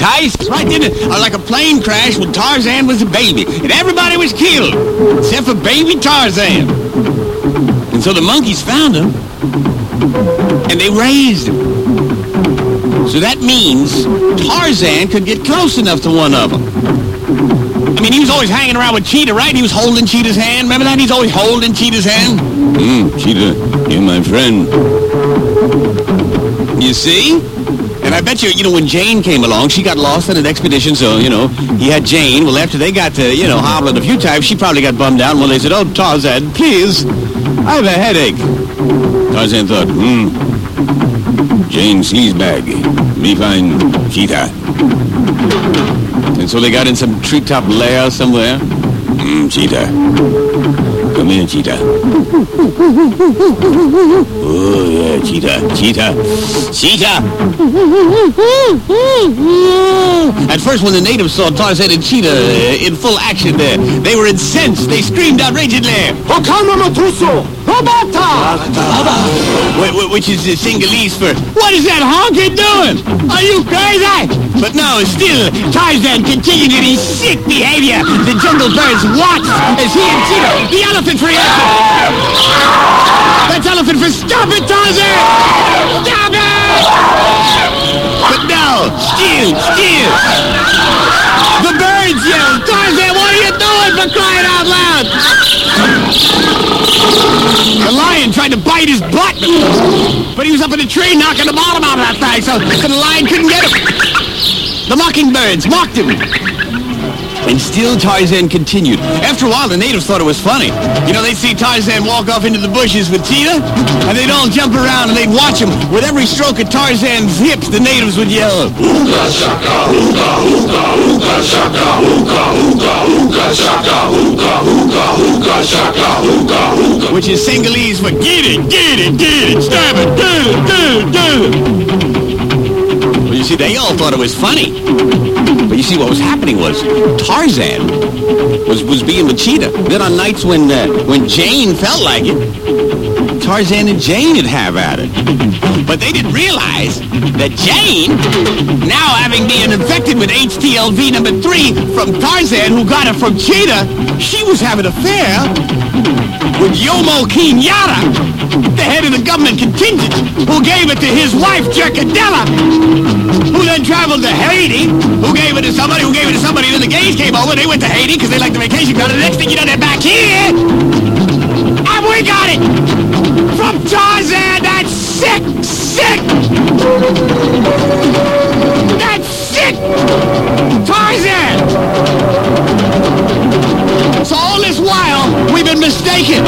Tice, right? Didn't it? Like a plane crash when Tarzan was a baby, and everybody was killed except for baby Tarzan. And so the monkeys found him, and they raised him. So that means Tarzan could get close enough to one of them. I mean, he was always hanging around with Cheetah, right? He was holding Cheetah's hand. Remember that? He's always holding Cheetah's hand. Cheetah, you're my friend. You see? And I bet you know, when Jane came along, she got lost in an expedition, so, you know, he had Jane. Well, after they got to, you know, hobbling a few times, she probably got bummed out. Well, they said, oh, Tarzan, please, I have a headache. Tarzan thought, Jane sleazebag, me find Cheetah. And so they got in some treetop lair somewhere. Cheetah. Come here, Cheetah. Oh, yeah, Cheetah, Cheetah, Cheetah. At first, when the natives saw Tarzan and Cheetah in full action there, they were incensed. They screamed outragedly, Hokana Matuso! Robata! Which is Singhalese for, what is that honky doing? Are you crazy? But no, still, Tarzan continued in his sick behavior. The jungle birds watched as he and Tito, the elephant, reacted. That's elephant for stop it, Tarzan! Stop it! But no, still. The birds yelled, Tarzan, what are you doing, for crying out loud? The lion tried to bite his butt, but he was up in a tree knocking the bottom out of that bag, so the lion couldn't get him. The mockingbirds mocked him. And still Tarzan continued. After a while, the natives thought it was funny. You know, they'd see Tarzan walk off into the bushes with Cheetah, and they'd all jump around and they'd watch him. With every stroke of Tarzan's hips, the natives would yell, Ooga shaka, ooga, ooga, ooga shaka, ooga, ooga, ooga shaka, ooga, ooga, ooga shaka, ooga, ooga. Which is Singhalese for get it, stab it, do it. Well, you see, they all thought it was funny. But you see, what was happening was Tarzan was being with Cheetah. Then on nights when Jane felt like it, Tarzan and Jane would have at it. But they didn't realize that Jane, now having been infected with HTLV number 3 from Tarzan, who got it from Cheetah, she was having an affair with Yomo Kenyatta, the head of the government contingent, who gave it to his wife, Jerkadella, who then traveled to Haiti, who gave it to somebody, then the gays came over, they went to Haiti because they liked the vacation crowd, and the next thing you know, they're back here, and we got it from Tarzan, that sick, that sick Tarzan! So all this while, we've been mistaken.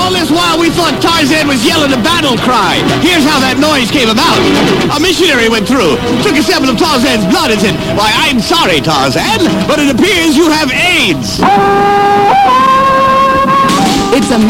All this while, we thought Tarzan was yelling a battle cry. Here's how that noise came about. A missionary went through, took a sample of Tarzan's blood and said, Why, I'm sorry, Tarzan, but it appears you have AIDS. It's amazing.